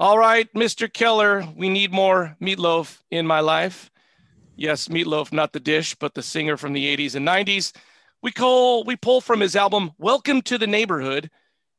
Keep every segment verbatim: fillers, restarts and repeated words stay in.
All right, Mister Keller, we need more Meatloaf in my life. Yes, Meatloaf, not the dish, but the singer from the eighties and nineties. We call, we pull from his album, Welcome to the Neighborhood.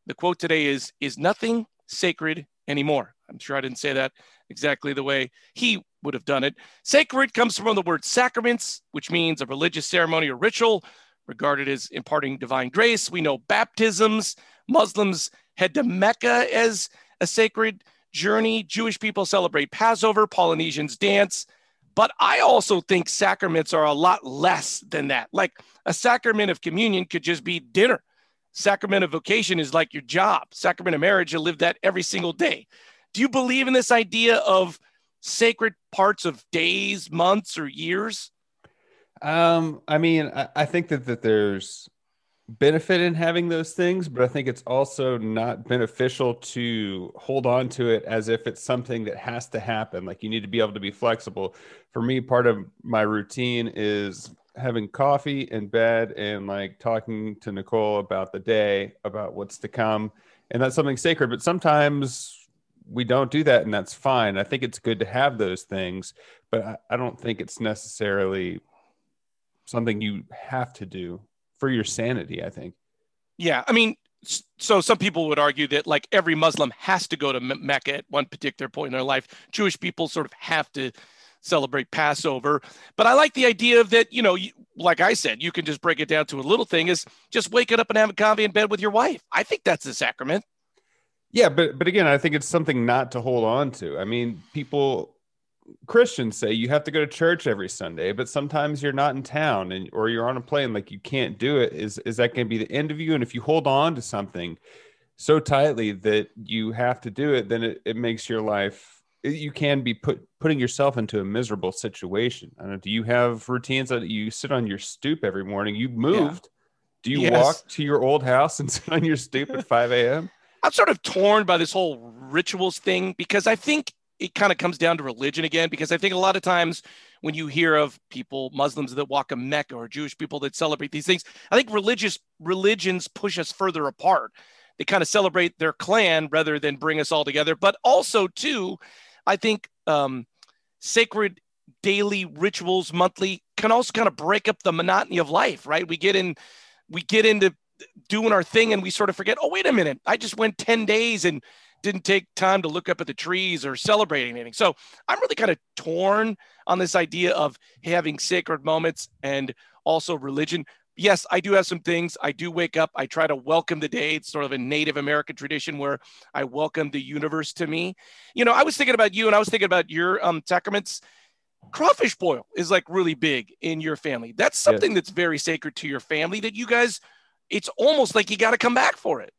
The quote today is, is nothing sacred anymore. I'm sure I didn't say that exactly the way he would have done it. Sacred comes from the word sacraments, which means a religious ceremony or ritual regarded as imparting divine grace. We know baptisms. Muslims head to Mecca as a sacred journey. Jewish people celebrate Passover, Polynesians dance. But I also think sacraments are a lot less than that. Like a sacrament of communion could just be dinner. Sacrament of vocation is like your job. Sacrament of marriage, you live that every single day. Do you believe in this idea of sacred parts of days, months, or years? Um, I mean, I, I think that, that there's benefit in having those things, but I think it's also not beneficial to hold on to it as if it's something that has to happen. Like you need to be able to be flexible. For me, part of my routine is having coffee in bed and like talking to Nicole about the day, about what's to come. And that's something sacred, but sometimes we don't do that and that's fine. I think it's good to have those things, but I, I don't think it's necessarily something you have to do for your sanity, I think. Yeah. I mean, so some people would argue that like every Muslim has to go to Mecca at one particular point in their life. Jewish people sort of have to celebrate Passover. But I like the idea of that, you know, you, like I said, you can just break it down to a little thing is just waking up and having coffee in bed with your wife. I think that's a sacrament. Yeah. But, but again, I think it's something not to hold on to. I mean, people, Christians say you have to go to church every Sunday, but sometimes you're not in town and or you're on a plane, like you can't do it. Is is that going to be the end of you? And if you hold on to something so tightly that you have to do it, then it, it makes your life, you can be put putting yourself into a miserable situation. I don't know. Do you have routines that you sit on your stoop every morning? You moved. Yeah. Do you yes. walk to your old house and sit on your stoop at five a.m.? I'm sort of torn by this whole rituals thing because I think it kind of comes down to religion again, because I think a lot of times when you hear of people, Muslims that walk a Mecca or Jewish people that celebrate these things, I think religious religions push us further apart. They kind of celebrate their clan rather than bring us all together. But also, too, I think um, sacred daily rituals monthly can also kind of break up the monotony of life, right? We get in, we get into doing our thing and we sort of forget, oh, wait a minute, I just went ten days and didn't take time to look up at the trees or celebrate anything. So I'm really kind of torn on this idea of having sacred moments and also religion. Yes, I do have some things. I do wake up. I try to welcome the day. It's sort of a Native American tradition where I welcome the universe to me. You know, I was thinking about you and I was thinking about your um, sacraments. Crawfish boil is like really big in your family. That's something yes. that's very sacred to your family that you guys, it's almost like you got to come back for it.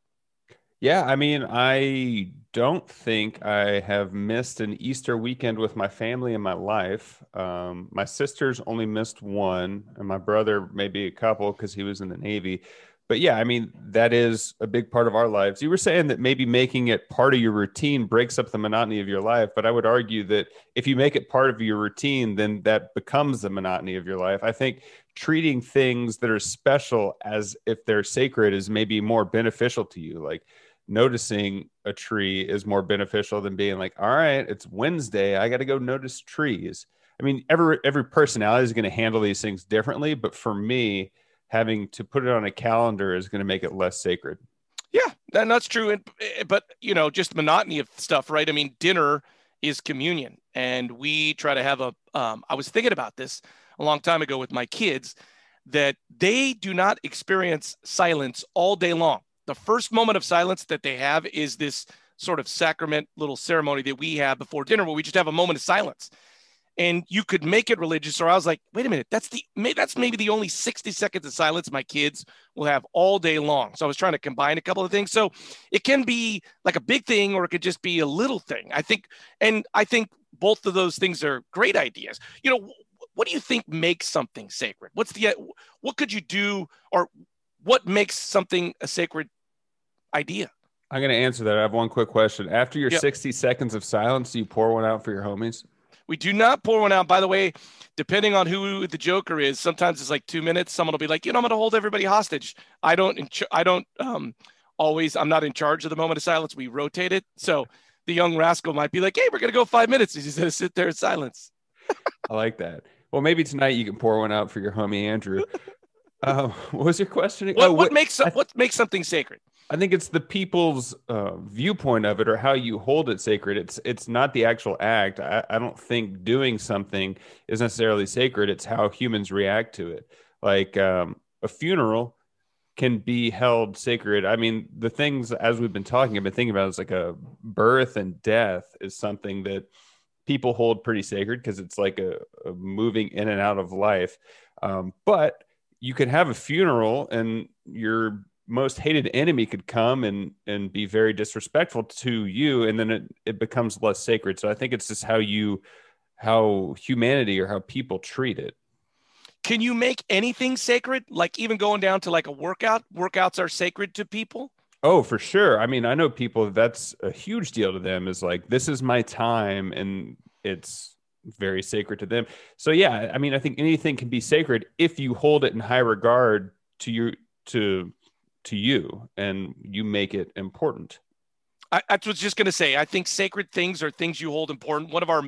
Yeah, I mean, I don't think I have missed an Easter weekend with my family in my life. Um, my sister's only missed one, and my brother maybe a couple because he was in the Navy. But yeah, I mean, that is a big part of our lives. You were saying that maybe making it part of your routine breaks up the monotony of your life, but I would argue that if you make it part of your routine, then that becomes the monotony of your life. I think treating things that are special as if they're sacred is maybe more beneficial to you. Like, noticing a tree is more beneficial than being like, all right, it's Wednesday, I got to go notice trees. I mean, every every personality is going to handle these things differently, but for me, having to put it on a calendar is going to make it less sacred. Yeah, that, that's true. And but you know, just monotony of stuff, right? I mean, dinner is communion, and we try to have a. Um, I was thinking about this a long time ago with my kids that they do not experience silence all day long. The first moment of silence that they have is this sort of sacrament little ceremony that we have before dinner where we just have a moment of silence. And you could make it religious. Or I was like, wait a minute, that's the that's maybe the only sixty seconds of silence my kids will have all day long. So I was trying to combine a couple of things. So it can be like a big thing or it could just be a little thing, I think. And I think both of those things are great ideas. You know, what do you think makes something sacred? What's the, what could you do, or what makes something a sacred idea? I'm going to answer that. I have one quick question. After your yep. sixty seconds of silence, do you pour one out for your homies? We do not pour one out. By the way, depending on who the joker is, sometimes it's like two minutes. Someone will be like, you know, I'm going to hold everybody hostage. I don't, I don't um, always, I'm not in charge of the moment of silence. We rotate it. So the young rascal might be like, hey, we're going to go five minutes. He's just going to sit there in silence. I like that. Well, maybe tonight you can pour one out for your homie, Andrew. Uh, what was your question? What, oh, what, what makes th- what makes something sacred? I think it's the people's uh, viewpoint of it, or how you hold it sacred. It's it's not the actual act. I, I don't think doing something is necessarily sacred. It's how humans react to it. Like um, a funeral can be held sacred. I mean, the things, as we've been talking, I've been thinking about, is like a birth and death is something that people hold pretty sacred, because it's like a, a moving in and out of life. Um, but you could have a funeral and your most hated enemy could come and, and be very disrespectful to you. And then it, it becomes less sacred. So I think it's just how you, how humanity or how people treat it. Can you make anything sacred? Like even going down to like a workout, workouts are sacred to people. Oh, for sure. I mean, I know people, that's a huge deal to them, is like, this is my time, and it's very sacred to them. So yeah, I mean, I think anything can be sacred if you hold it in high regard to you, to, to you, and you make it important. I, I was just going to say, I think sacred things are things you hold important. One of our,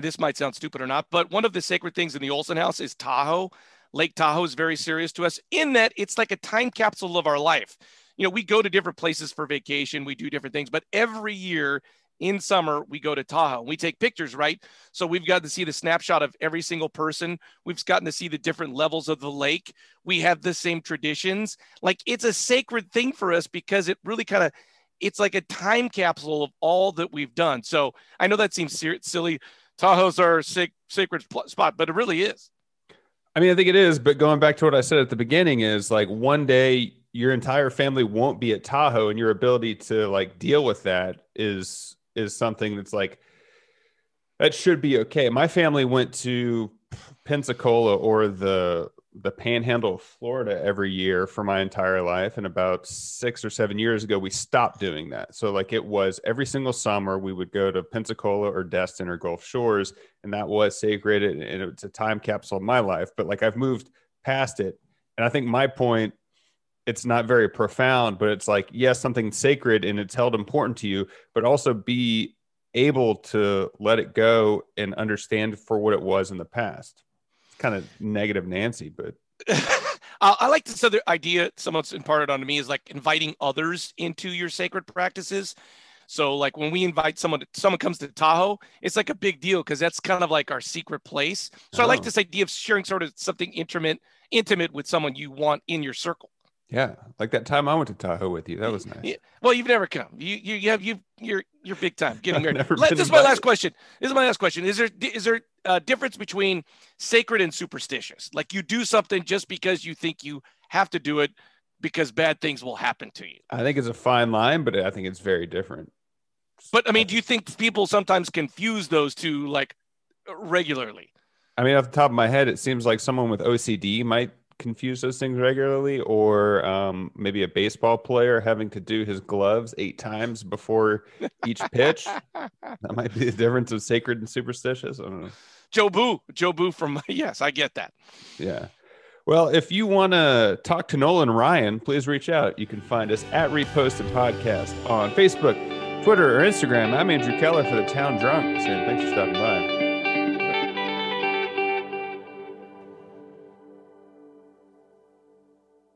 this might sound stupid or not, but one of the sacred things in the Olsen house is Tahoe. Lake Tahoe is very serious to us in that it's like a time capsule of our life. You know, we go to different places for vacation. We do different things, but every year in summer, we go to Tahoe. We take pictures, right? So we've gotten to see the snapshot of every single person. We've gotten to see the different levels of the lake. We have the same traditions. Like, it's a sacred thing for us because it really kind of, it's like a time capsule of all that we've done. So I know that seems ser- silly. Tahoe's our sac- sacred pl- spot, but it really is. I mean, I think it is, but going back to what I said at the beginning is like, one day your entire family won't be at Tahoe, and your ability to like deal with that is... is something that's like, that should be okay. My family went to Pensacola or the the panhandle of Florida every year for my entire life, and about six or seven years ago we stopped doing that. So like, it was every single summer we would go to Pensacola or Destin or Gulf Shores, and that was sacred, and it's a time capsule of my life. But like, I've moved past it, and I think my point, it's not very profound, but it's like, yes, something sacred and it's held important to you, but also be able to let it go and understand for what it was in the past. It's kind of negative Nancy, but I like this other idea someone's imparted onto me, is like inviting others into your sacred practices. So like, when we invite someone, someone comes to Tahoe, it's like a big deal, because that's kind of like our secret place. So oh. I like this idea of sharing sort of something intimate, intimate with someone you want in your circle. Yeah, like that time I went to Tahoe with you. That was nice. Yeah. Well, you've never come. You you you have you you're you're big time getting married. Let, this is my last question. This is my last question. Is there is there a difference between sacred and superstitious? Like, you do something just because you think you have to do it because bad things will happen to you. I think it's a fine line, but I think it's very different. But I mean, do you think people sometimes confuse those two like regularly? I mean, off the top of my head, it seems like someone with O C D might confuse those things regularly, or um, maybe a baseball player having to do his gloves eight times before each pitch. That might be the difference of sacred and superstitious. I don't know. Joe Boo, Joe Boo from, yes, I get that. Yeah. Well, if you want to talk to Nolan Ryan, please reach out. You can find us at Reposted Podcast on Facebook, Twitter, or Instagram. I'm Andrew Keller for the Town Drunk, saying thanks for stopping by.